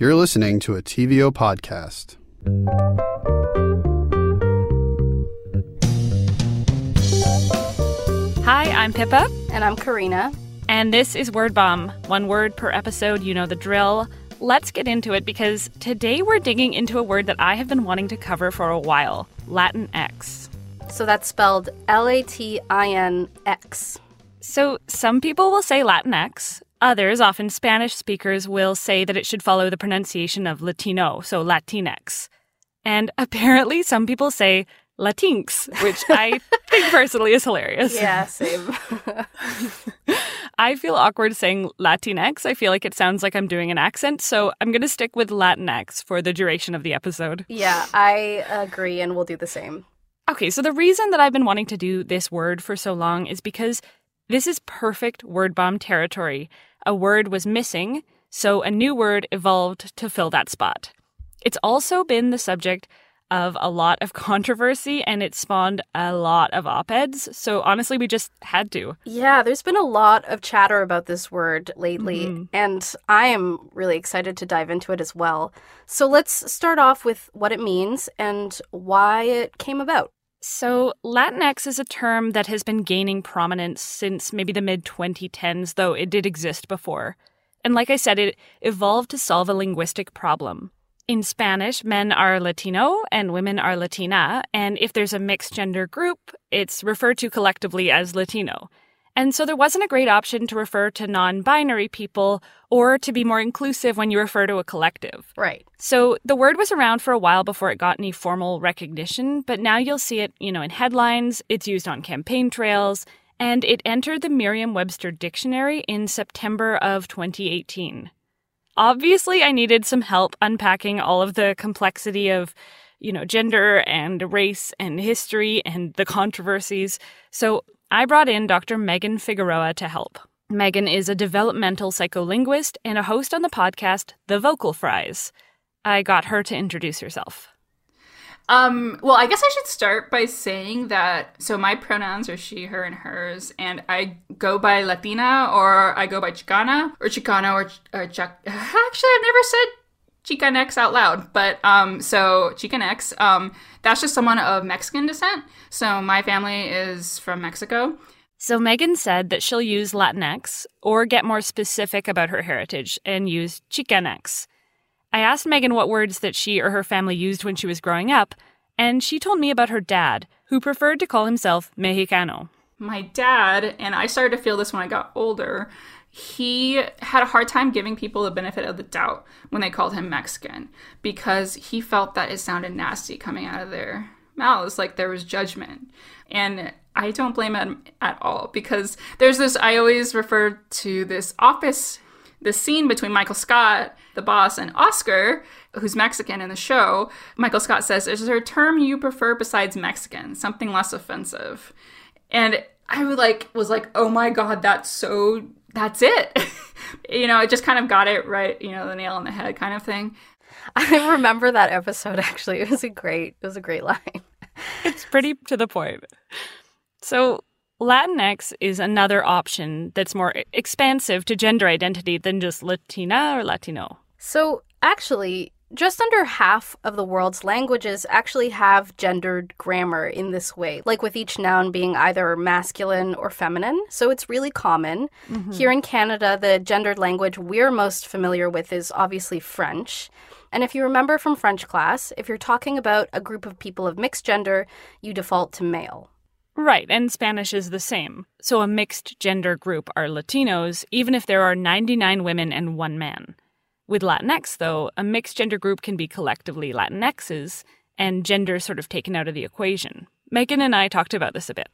You're listening to a TVO podcast. Hi, I'm Pippa. And I'm Karina. And this is Word Bomb. One word per episode, you know the drill. Let's get into it because today we're digging into a word that I have been wanting to cover for a while, Latinx. So that's spelled Latinx. So some people will say Latinx. Others, often Spanish speakers, will say that it should follow the pronunciation of Latino, so Latinx. And apparently some people say Latinx, which I think personally is hilarious. Yeah, same. I feel awkward saying Latinx. I feel like it sounds like I'm doing an accent, so I'm going to stick with Latinx for the duration of the episode. Yeah, I agree, and we'll do the same. Okay, so the reason that I've been wanting to do this word for so long is because this is perfect word bomb territory. A word was missing, so a new word evolved to fill that spot. It's also been the subject of a lot of controversy, and it spawned a lot of op-eds, so honestly, we just had to. Yeah, there's been a lot of chatter about this word lately, and I am really excited to dive into it as well. So let's start off with what it means and why it came about. So Latinx is a term that has been gaining prominence since maybe the mid-2010s, though it did exist before. And like I said, it evolved to solve a linguistic problem. In Spanish, men are Latino and women are Latina, and if there's a mixed-gender group, it's referred to collectively as Latino. And so there wasn't a great option to refer to non-binary people or to be more inclusive when you refer to a collective. Right. So the word was around for a while before it got any formal recognition, but now you'll see it, you know, in headlines, it's used on campaign trails, and it entered the Merriam-Webster dictionary in September of 2018. Obviously, I needed some help unpacking all of the complexity of, you know, gender and race and history and the controversies. So I brought in Dr. Megan Figueroa to help. Megan is a developmental psycholinguist and a host on the podcast The Vocal Fries. I got her to introduce herself. Well, I guess I should start by saying that, so my pronouns are she, her, and hers, and I go by Latina, or I go by Chicana, or Chicano, or actually, I've never said Chicanx out loud, but so Chicanx, that's just someone of Mexican descent. So my family is from Mexico. So Megan said that she'll use Latinx or get more specific about her heritage and use Chicanx. I asked Megan what words that she or her family used when she was growing up, and she told me about her dad, who preferred to call himself Mexicano. My dad, and I started to feel this when I got older, he had a hard time giving people the benefit of the doubt when they called him Mexican because he felt that it sounded nasty coming out of their mouths, like there was judgment. And I don't blame him at all because there's this, I always refer to this office, the scene between Michael Scott, the boss, and Oscar, who's Mexican in the show. Michael Scott says, "Is there a term you prefer besides Mexican, something less offensive?" And I would was like, oh my God, that's it. You know, it just kind of got it right, you know, the nail on the head kind of thing. I remember that episode, actually. It was a great line. It's pretty to the point. So Latinx is another option that's more expansive to gender identity than just Latina or Latino. So actually, just under half of the world's languages actually have gendered grammar in this way, like with each noun being either masculine or feminine. So it's really common. Mm-hmm. Here in Canada, the gendered language we're most familiar with is obviously French. And if you remember from French class, if you're talking about a group of people of mixed gender, you default to male. Right, and Spanish is the same. So a mixed gender group are Latinos, even if there are 99 women and one man. With Latinx, though, a mixed-gender group can be collectively Latinxes, and gender sort of taken out of the equation. Megan and I talked about this a bit.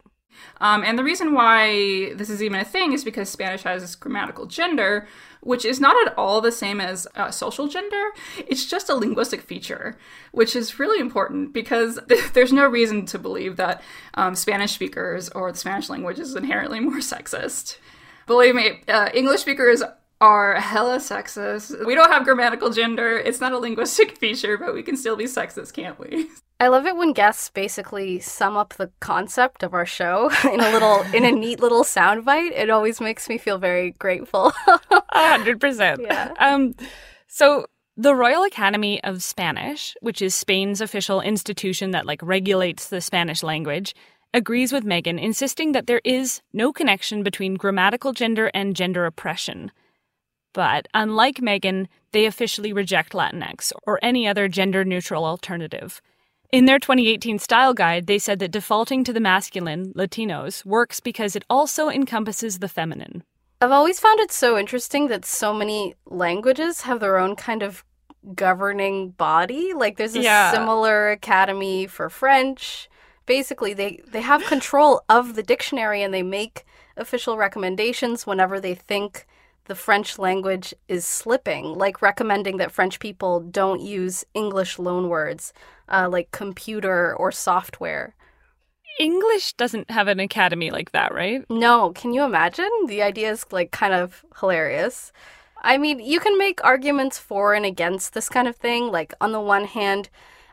And the reason why this is even a thing is because Spanish has this grammatical gender, which is not at all the same as social gender. It's just a linguistic feature, which is really important because there's no reason to believe that Spanish speakers or the Spanish language is inherently more sexist. Believe me, English speakers are hella sexist. We don't have grammatical gender. It's not a linguistic feature, but we can still be sexist, can't we? I love it when guests basically sum up the concept of our show in a neat little soundbite. It always makes me feel very grateful. 100%. Yeah. So The Royal Academy of Spanish, which is Spain's official institution that regulates the Spanish language, agrees with Megan, insisting that there is no connection between grammatical gender and gender oppression. But unlike Megan, they officially reject Latinx or any other gender-neutral alternative. In their 2018 style guide, they said that defaulting to the masculine, Latinos, works because it also encompasses the feminine. I've always found it so interesting that so many languages have their own kind of governing body. There's a similar academy for French. Basically, they have control of the dictionary and they make official recommendations whenever they think the French language is slipping, like recommending that French people don't use English loanwords, like computer or software. English doesn't have an academy like that, right? No. Can you imagine? The idea is kind of hilarious. I mean, you can make arguments for and against this kind of thing. On the one hand,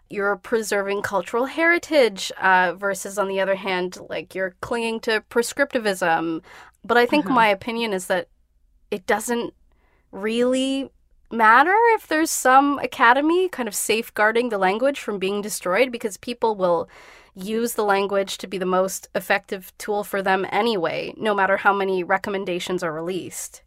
you're preserving cultural heritage versus, on the other hand, you're clinging to prescriptivism. But I think my opinion is that it doesn't really matter if there's some academy kind of safeguarding the language from being destroyed, because people will use the language to be the most effective tool for them anyway, no matter how many recommendations are released.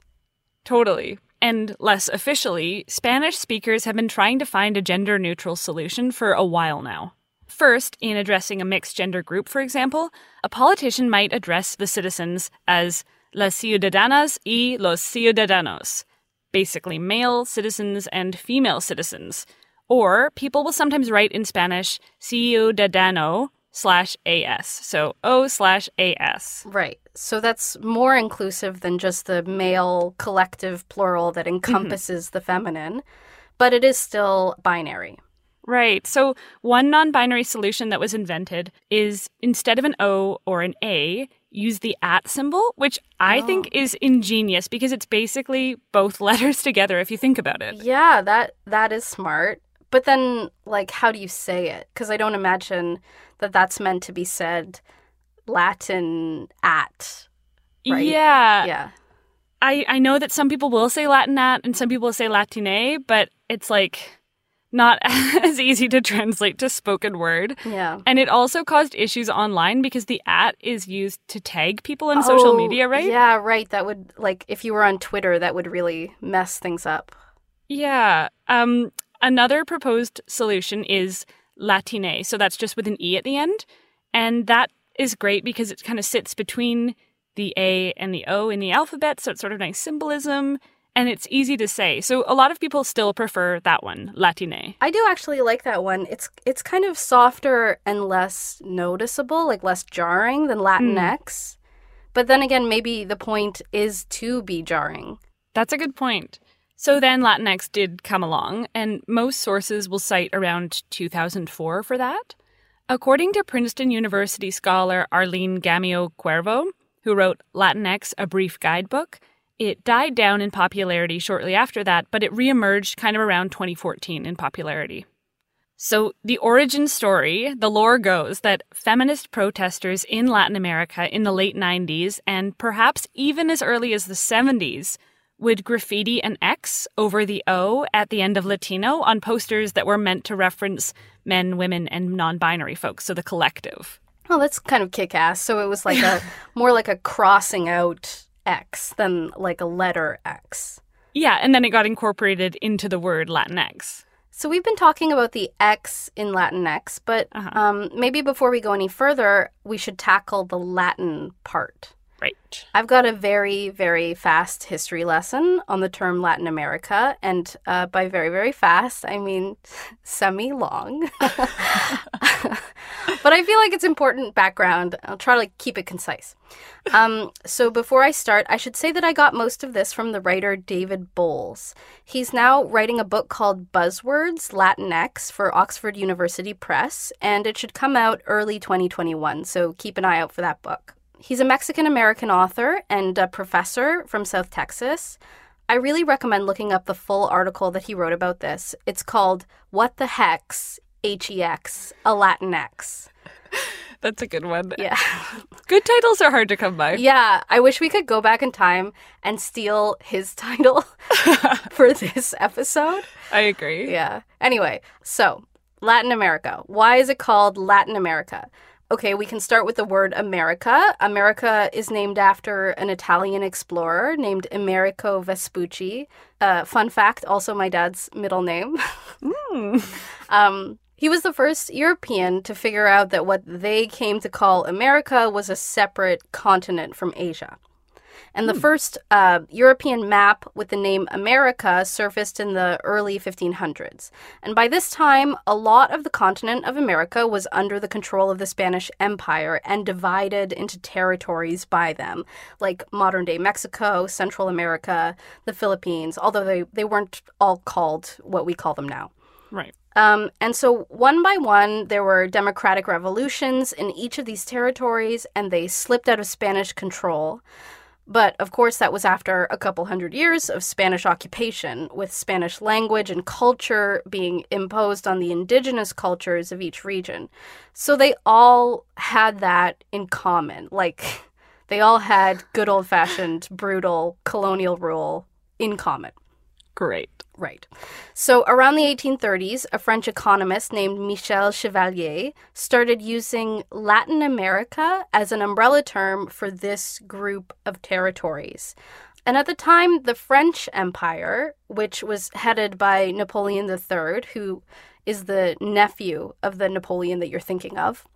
Totally. And less officially, Spanish speakers have been trying to find a gender-neutral solution for a while now. First, in addressing a mixed-gender group, for example, a politician might address the citizens as las ciudadanas y los ciudadanos, basically male citizens and female citizens. Or people will sometimes write in Spanish, ciudadano/as, so o/as. Right. So that's more inclusive than just the male collective plural that encompasses the feminine, but it is still binary. Right. So one non-binary solution that was invented is, instead of an O or an A, use the at symbol, which I think is ingenious because it's basically both letters together if you think about it. Yeah, that is smart. But then, how do you say it? Because I don't imagine that that's meant to be said Latin at, right? Yeah. I know that some people will say Latin at and some people will say Latine, but it's not as easy to translate to spoken word. Yeah. And it also caused issues online because the at is used to tag people in social media, right? Yeah, right. That would, if you were on Twitter, that would really mess things up. Yeah. Another proposed solution is Latine. So that's just with an E at the end. And that is great because it kind of sits between the A and the O in the alphabet. So it's sort of nice symbolism. And it's easy to say. So a lot of people still prefer that one, Latine. I do actually like that one. It's kind of softer and less noticeable, less jarring than Latinx. But then again, maybe the point is to be jarring. That's a good point. So then Latinx did come along, and most sources will cite around 2004 for that. According to Princeton University scholar Arlene Gamio-Cuervo, who wrote Latinx, A Brief Guidebook, it died down in popularity shortly after that, but it reemerged kind of around 2014 in popularity. So the origin story, the lore goes that feminist protesters in Latin America in the late 90s and perhaps even as early as the 70s would graffiti an X over the O at the end of Latino on posters that were meant to reference men, women, and non-binary folks, so the collective. Oh, that's kind of kick-ass. So it was more like a crossing out X than a letter X. Yeah, and then it got incorporated into the word Latinx. So we've been talking about the X in Latinx, but maybe before we go any further, we should tackle the Latin part. Right. I've got a very, very fast history lesson on the term Latin America, and by very, very fast, I mean semi-long. But I feel it's important background. I'll try to keep it concise. So before I start, I should say that I got most of this from the writer David Bowles. He's now writing a book called Buzzwords, Latinx for Oxford University Press, and it should come out early 2021, so keep an eye out for that book. He's a Mexican-American author and a professor from South Texas. I really recommend looking up the full article that he wrote about this. It's called What the Hex, H-E-X, a Latinx. That's a good one. Yeah. Good titles are hard to come by. Yeah. I wish we could go back in time and steal his title for this episode. I agree. Yeah. Anyway, so Latin America. Why is it called Latin America? Okay, we can start with the word America. America is named after an Italian explorer named Amerigo Vespucci. Fun fact, also my dad's middle name. He was the first European to figure out that what they came to call America was a separate continent from Asia. And the first European map with the name America surfaced in the early 1500s. And by this time, a lot of the continent of America was under the control of the Spanish Empire and divided into territories by them, like modern-day Mexico, Central America, the Philippines, although they weren't all called what we call them now. Right. And so one by one, there were democratic revolutions in each of these territories, and they slipped out of Spanish control. But, of course, that was after a couple hundred years of Spanish occupation, with Spanish language and culture being imposed on the indigenous cultures of each region. So they all had that in common. Like, they all had good old-fashioned, brutal colonial rule in common. Great. Right. So around the 1830s, a French economist named Michel Chevalier started using Latin America as an umbrella term for this group of territories. And at the time, the French Empire, which was headed by Napoleon III, who is the nephew of the Napoleon that you're thinking of,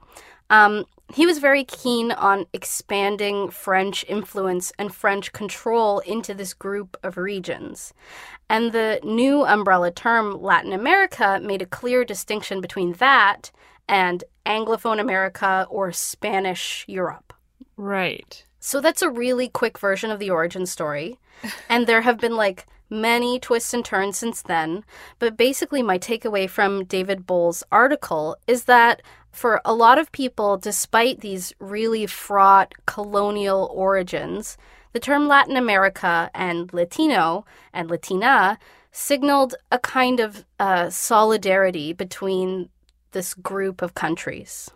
he was very keen on expanding French influence and French control into this group of regions. And the new umbrella term, Latin America, made a clear distinction between that and Anglophone America or Spanish Europe. Right. So that's a really quick version of the origin story. And there have been, like, many twists and turns since then, but basically my takeaway from David Bowles' article is that for a lot of people, despite these really fraught colonial origins, the term Latin America and Latino and Latina signaled a kind of solidarity between this group of countries.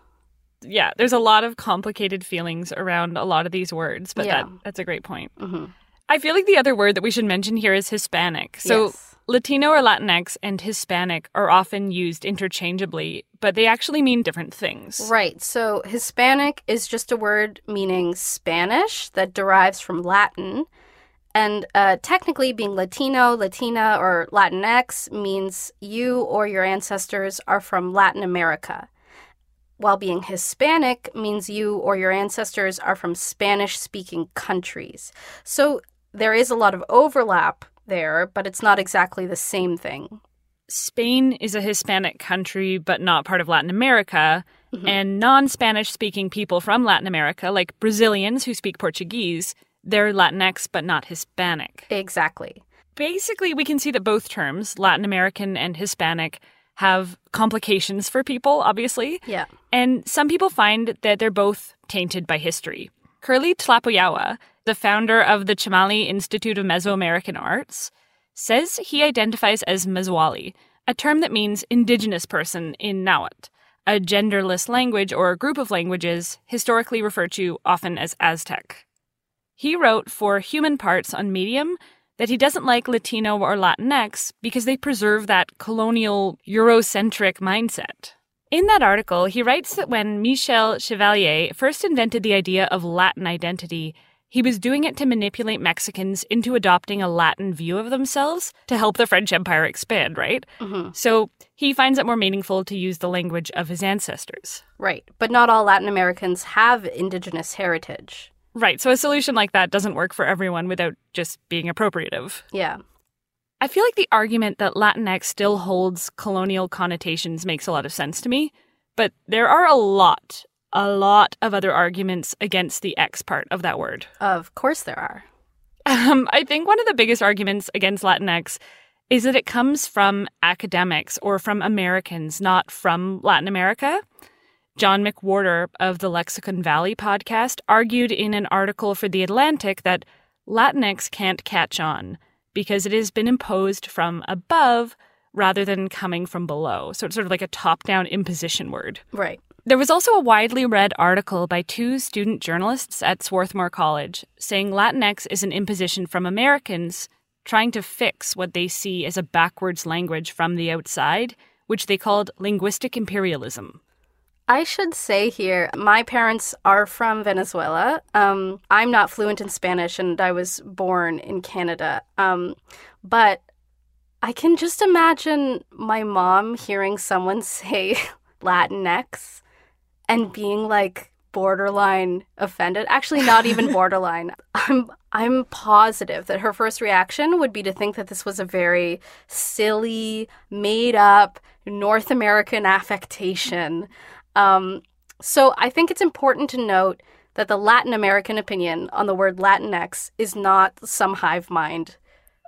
Yeah, there's a lot of complicated feelings around a lot of these words, but yeah. That's a great point. Mm-hmm. I feel like the other word that we should mention here is Hispanic. So yes. Latino or Latinx and Hispanic are often used interchangeably, but they actually mean different things. Right. So Hispanic is just a word meaning Spanish that derives from Latin. And technically being Latino, Latina, or Latinx means you or your ancestors are from Latin America, while being Hispanic means you or your ancestors are from Spanish-speaking countries. So there is a lot of overlap there, but it's not exactly the same thing. Spain is a Hispanic country, but not part of Latin America. Mm-hmm. And non-Spanish-speaking people from Latin America, like Brazilians who speak Portuguese, they're Latinx, but not Hispanic. Exactly. Basically, we can see that both terms, Latin American and Hispanic, have complications for people, obviously. Yeah. And some people find that they're both tainted by history. Curly Tlapoyawa, the founder of the Chimali Institute of Mesoamerican Arts, says he identifies as Mezwali, a term that means indigenous person in Nahuatl, a genderless language or a group of languages historically referred to often as Aztec. He wrote for Human Parts on Medium that he doesn't like Latino or Latinx because they preserve that colonial Eurocentric mindset. In that article, he writes that when Michel Chevalier first invented the idea of Latin identity, he was doing it to manipulate Mexicans into adopting a Latin view of themselves to help the French Empire expand, right? Mm-hmm. So he finds it more meaningful to use the language of his ancestors. Right, but not all Latin Americans have indigenous heritage. Right, so a solution like that doesn't work for everyone without just being appropriative. Yeah. I feel like the argument that Latinx still holds colonial connotations makes a lot of sense to me, but there are a lot of other arguments against the X part of that word. Of course there are. I think one of the biggest arguments against Latinx is that it comes from academics or from Americans, not from Latin America. John McWhorter of the Lexicon Valley podcast argued in an article for The Atlantic that Latinx can't catch on because it has been imposed from above rather than coming from below. So it's sort of like a top-down imposition word. Right. There was also a widely read article by two student journalists at Swarthmore College saying Latinx is an imposition from Americans trying to fix what they see as a backwards language from the outside, which they called linguistic imperialism. I should say here, my parents are from Venezuela. I'm not fluent in Spanish, and I was born in Canada. But I can just imagine my mom hearing someone say Latinx and being like borderline offended. Actually, not even borderline. I'm positive that her first reaction would be to think that this was a very silly, made-up North American affectation. So I think it's important to note that the Latin American opinion on the word Latinx is not some hive mind.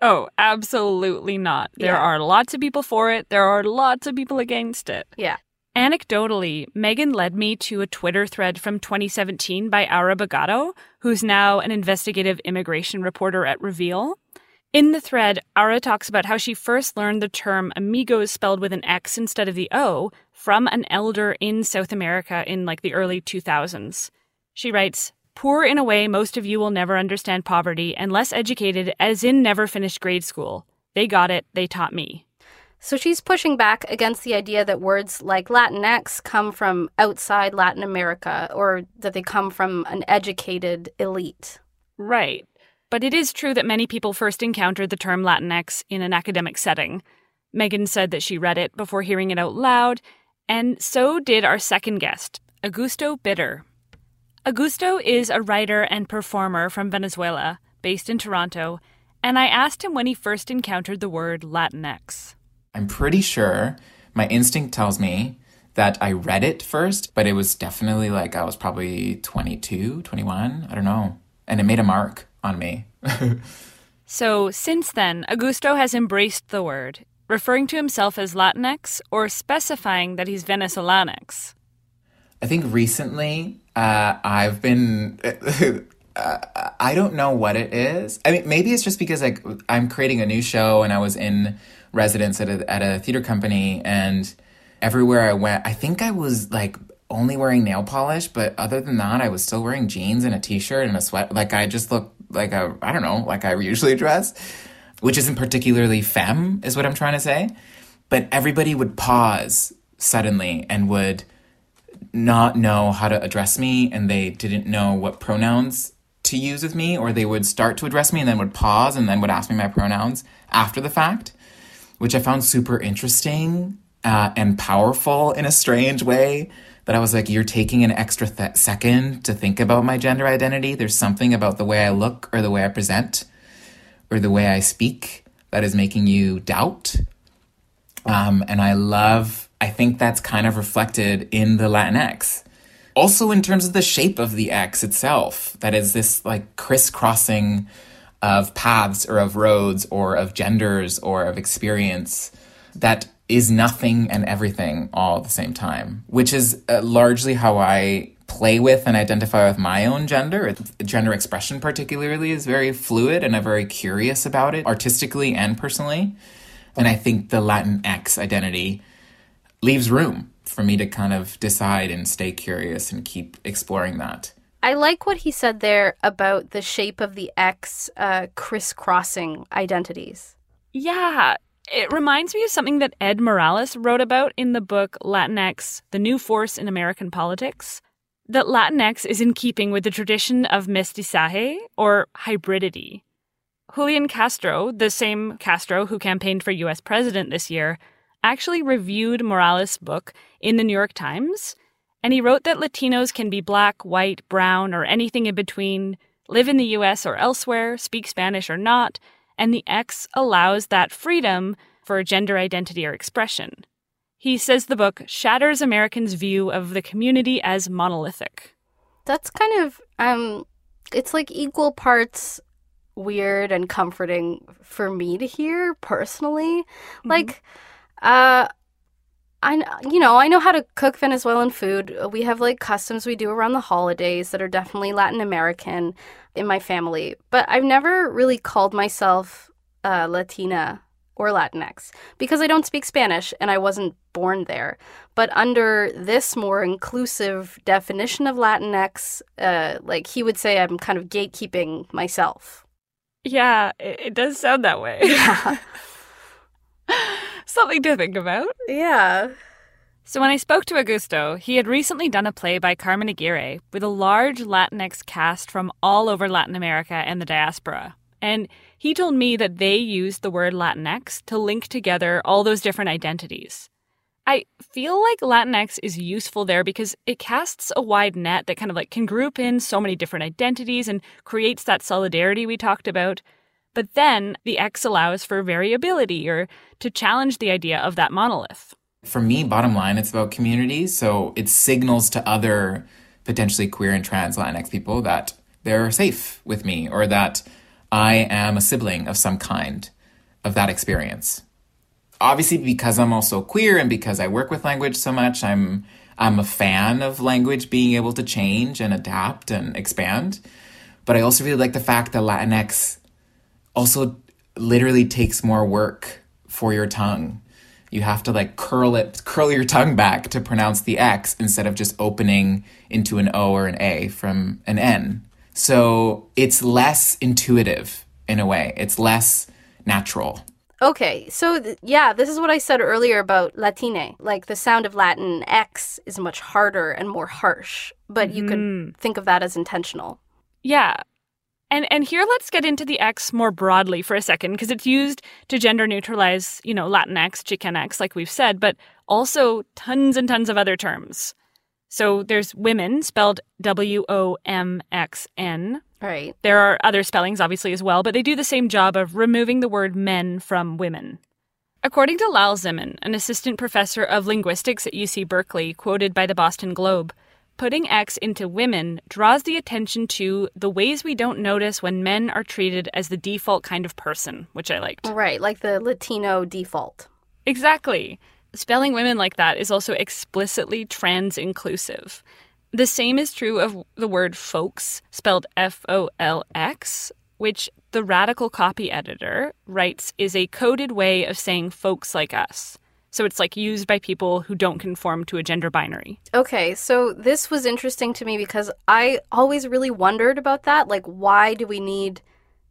Oh, absolutely not. There are lots of people for it. There are lots of people against it. Yeah. Anecdotally, Megan led me to a Twitter thread from 2017 by Aura Bogado, who's now an investigative immigration reporter at Reveal. In the thread, Aura talks about how she first learned the term amigos spelled with an X instead of the O from an elder in South America in like the early 2000s. She writes, "Poor in a way most of you will never understand poverty and less educated as in never finished grade school. They got it. They taught me." So she's pushing back against the idea that words like Latinx come from outside Latin America or that they come from an educated elite. Right. But it is true that many people first encountered the term Latinx in an academic setting. Megan said that she read it before hearing it out loud, and so did our second guest, Augusto Bitter. Augusto is a writer and performer from Venezuela, based in Toronto, and I asked him when he first encountered the word Latinx. I'm pretty sure my instinct tells me that I read it first, but it was definitely like I was probably 22, 21, I don't know. And it made a mark on me. So since then, Augusto has embraced the word, referring to himself as Latinx or specifying that he's Venezolanx. I think recently I've been... I don't know what it is. I mean, maybe it's just because like I'm creating a new show and I was in... residence at a theater company, and everywhere I went, I think I was like only wearing nail polish, but other than that, I was still wearing jeans and a t-shirt and a sweat. Like I just looked like like I usually dress, which isn't particularly femme is what I'm trying to say. But everybody would pause suddenly and would not know how to address me, and they didn't know what pronouns to use with me, or they would start to address me and then would pause and then would ask me my pronouns after the fact, which I found super interesting and powerful in a strange way. That I was like, you're taking an extra second to think about my gender identity. There's something about the way I look or the way I present or the way I speak that is making you doubt. And I think that's kind of reflected in the Latinx. Also in terms of the shape of the X itself, that is this like crisscrossing of paths or of roads or of genders or of experience that is nothing and everything all at the same time, which is largely how I play with and identify with my own gender. Gender expression particularly is very fluid, and I'm very curious about it artistically and personally. And I think the Latinx identity leaves room for me to kind of decide and stay curious and keep exploring that. I like what he said there about the shape of the X crisscrossing identities. Yeah, it reminds me of something that Ed Morales wrote about in the book Latinx, The New Force in American Politics, that Latinx is in keeping with the tradition of mestizaje, or hybridity. Julian Castro, the same Castro who campaigned for U.S. president this year, actually reviewed Morales' book in the New York Times. And he wrote that Latinos can be black, white, brown, or anything in between, live in the U.S. or elsewhere, speak Spanish or not, and the X allows that freedom for gender identity or expression. He says the book shatters Americans' view of the community as monolithic. That's kind of, it's like equal parts weird and comforting for me to hear personally. Mm-hmm. Like, I know how to cook Venezuelan food. We have, like, customs we do around the holidays that are definitely Latin American in my family. But I've never really called myself Latina or Latinx, because I don't speak Spanish and I wasn't born there. But under this more inclusive definition of Latinx, like he would say I'm kind of gatekeeping myself. Yeah, it does sound that way. Yeah. Something to think about. Yeah. So when I spoke to Augusto, he had recently done a play by Carmen Aguirre with a large Latinx cast from all over Latin America and the diaspora. And he told me that they used the word Latinx to link together all those different identities. I feel like Latinx is useful there because it casts a wide net that kind of like can group in so many different identities and creates that solidarity we talked about. But then the X allows for variability or to challenge the idea of that monolith. For me, bottom line, it's about community. So it signals to other potentially queer and trans Latinx people that they're safe with me or that I am a sibling of some kind of that experience. Obviously, because I'm also queer and because I work with language so much, I'm a fan of language being able to change and adapt and expand. But I also really like the fact that Latinx also literally takes more work for your tongue. You have to like curl your tongue back to pronounce the X instead of just opening into an O or an A from an N. So it's less intuitive in a way. It's less natural. Okay. So this is what I said earlier about Latine. Like the sound of Latin X is much harder and more harsh, but you could think of that as intentional. Yeah. And here, let's get into the X more broadly for a second, because it's used to gender neutralize, Latinx, Chicanx, like we've said, but also tons and tons of other terms. So there's women spelled WOMXN. Right. There are other spellings, obviously, as well, but they do the same job of removing the word men from women. According to Lal Zimman, an assistant professor of linguistics at UC Berkeley, quoted by the Boston Globe, putting X into women draws the attention to the ways we don't notice when men are treated as the default kind of person, which I liked. Right, like the Latino default. Exactly. Spelling women like that is also explicitly trans-inclusive. The same is true of the word folks, spelled F-O-L-X, which the Radical Copy Editor writes is a coded way of saying folks like us. So it's like used by people who don't conform to a gender binary. Okay, so this was interesting to me because I always really wondered about that. Like, why do we need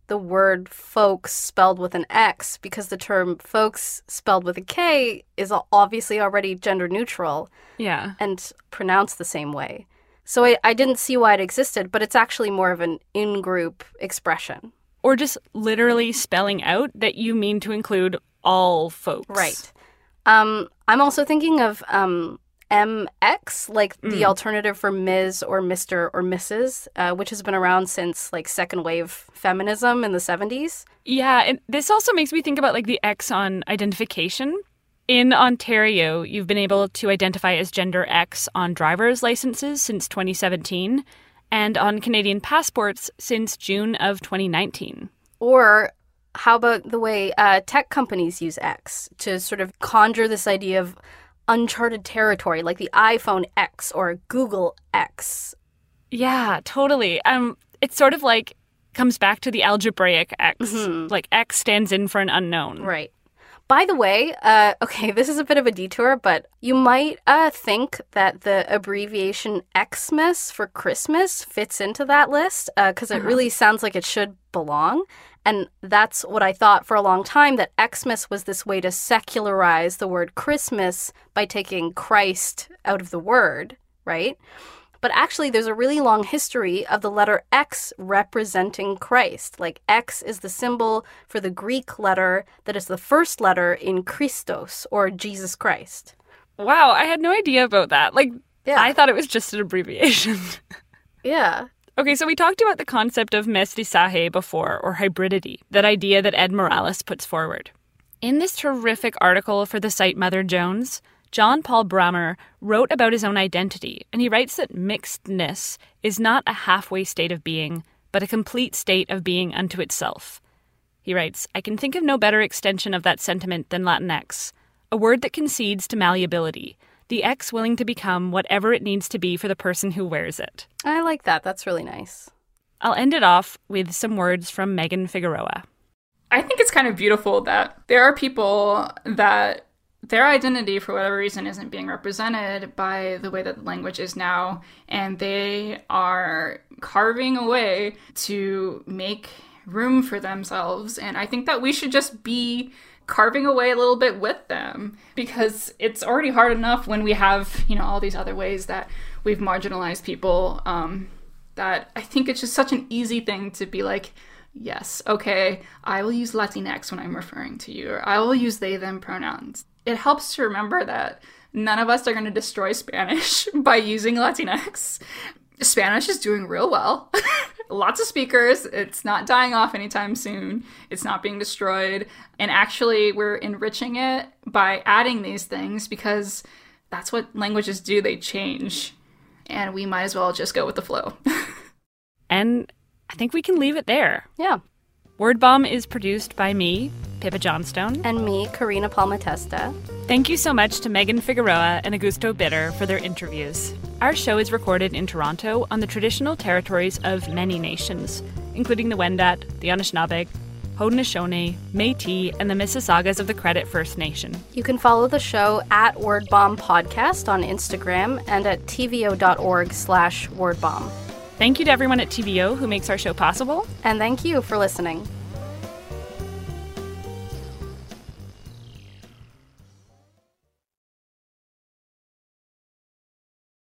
the word folks spelled with an X? Because the term folks spelled with a K is obviously already gender neutral. Yeah. And pronounced the same way. So I didn't see why it existed, but it's actually more of an in-group expression. Or just literally spelling out that you mean to include all folks. Right. I'm also thinking of MX, like the alternative for Ms. or Mr. or Mrs., which has been around since like second wave feminism in the 70s. Yeah, and this also makes me think about like the X on identification. In Ontario, you've been able to identify as gender X on driver's licenses since 2017 and on Canadian passports since June of 2019. Or how about the way tech companies use X to sort of conjure this idea of uncharted territory, like the iPhone X or Google X? Yeah, totally. It's sort of like comes back to the algebraic X, like X stands in for an unknown. Right. By the way, okay, this is a bit of a detour, but you might think that the abbreviation Xmas for Christmas fits into that list because it really sounds like it should belong. And that's what I thought for a long time, that Xmas was this way to secularize the word Christmas by taking Christ out of the word, right? But actually, there's a really long history of the letter X representing Christ. Like, X is the symbol for the Greek letter that is the first letter in Christos, or Jesus Christ. Wow, I had no idea about that. Like, yeah. I thought it was just an abbreviation. Yeah. Okay, so we talked about the concept of mestizaje before, or hybridity, that idea that Ed Morales puts forward. In this terrific article for the site Mother Jones, John Paul Brammer wrote about his own identity, and he writes that mixedness is not a halfway state of being, but a complete state of being unto itself. He writes, I can think of no better extension of that sentiment than Latinx, a word that concedes to malleability, the X willing to become whatever it needs to be for the person who wears it. I like that. That's really nice. I'll end it off with some words from Megan Figueroa. I think it's kind of beautiful that there are people that their identity, for whatever reason, isn't being represented by the way that the language is now, and they are carving away to make room for themselves. And I think that we should just be carving away a little bit with them, because it's already hard enough when we have, you know, all these other ways that we've marginalized people, that I think it's just such an easy thing to be like, yes, okay, I will use Latinx when I'm referring to you, or I will use they, them pronouns. It helps to remember that none of us are going to destroy Spanish by using Latinx. Spanish is doing real well. Lots of speakers. It's not dying off anytime soon. It's not being destroyed. And actually, we're enriching it by adding these things, because that's what languages do. They change. And we might as well just go with the flow. And I think we can leave it there. Yeah. Word Bomb is produced by me, Pippa Johnstone. And me, Karina Palmatesta. Thank you so much to Megan Figueroa and Augusto Bitter for their interviews. Our show is recorded in Toronto on the traditional territories of many nations, including the Wendat, the Anishinaabeg, Haudenosaunee, Métis, and the Mississaugas of the Credit First Nation. You can follow the show at Word Bomb Podcast on Instagram and at tvo.org/wordbomb. Thank you to everyone at TVO who makes our show possible. And thank you for listening.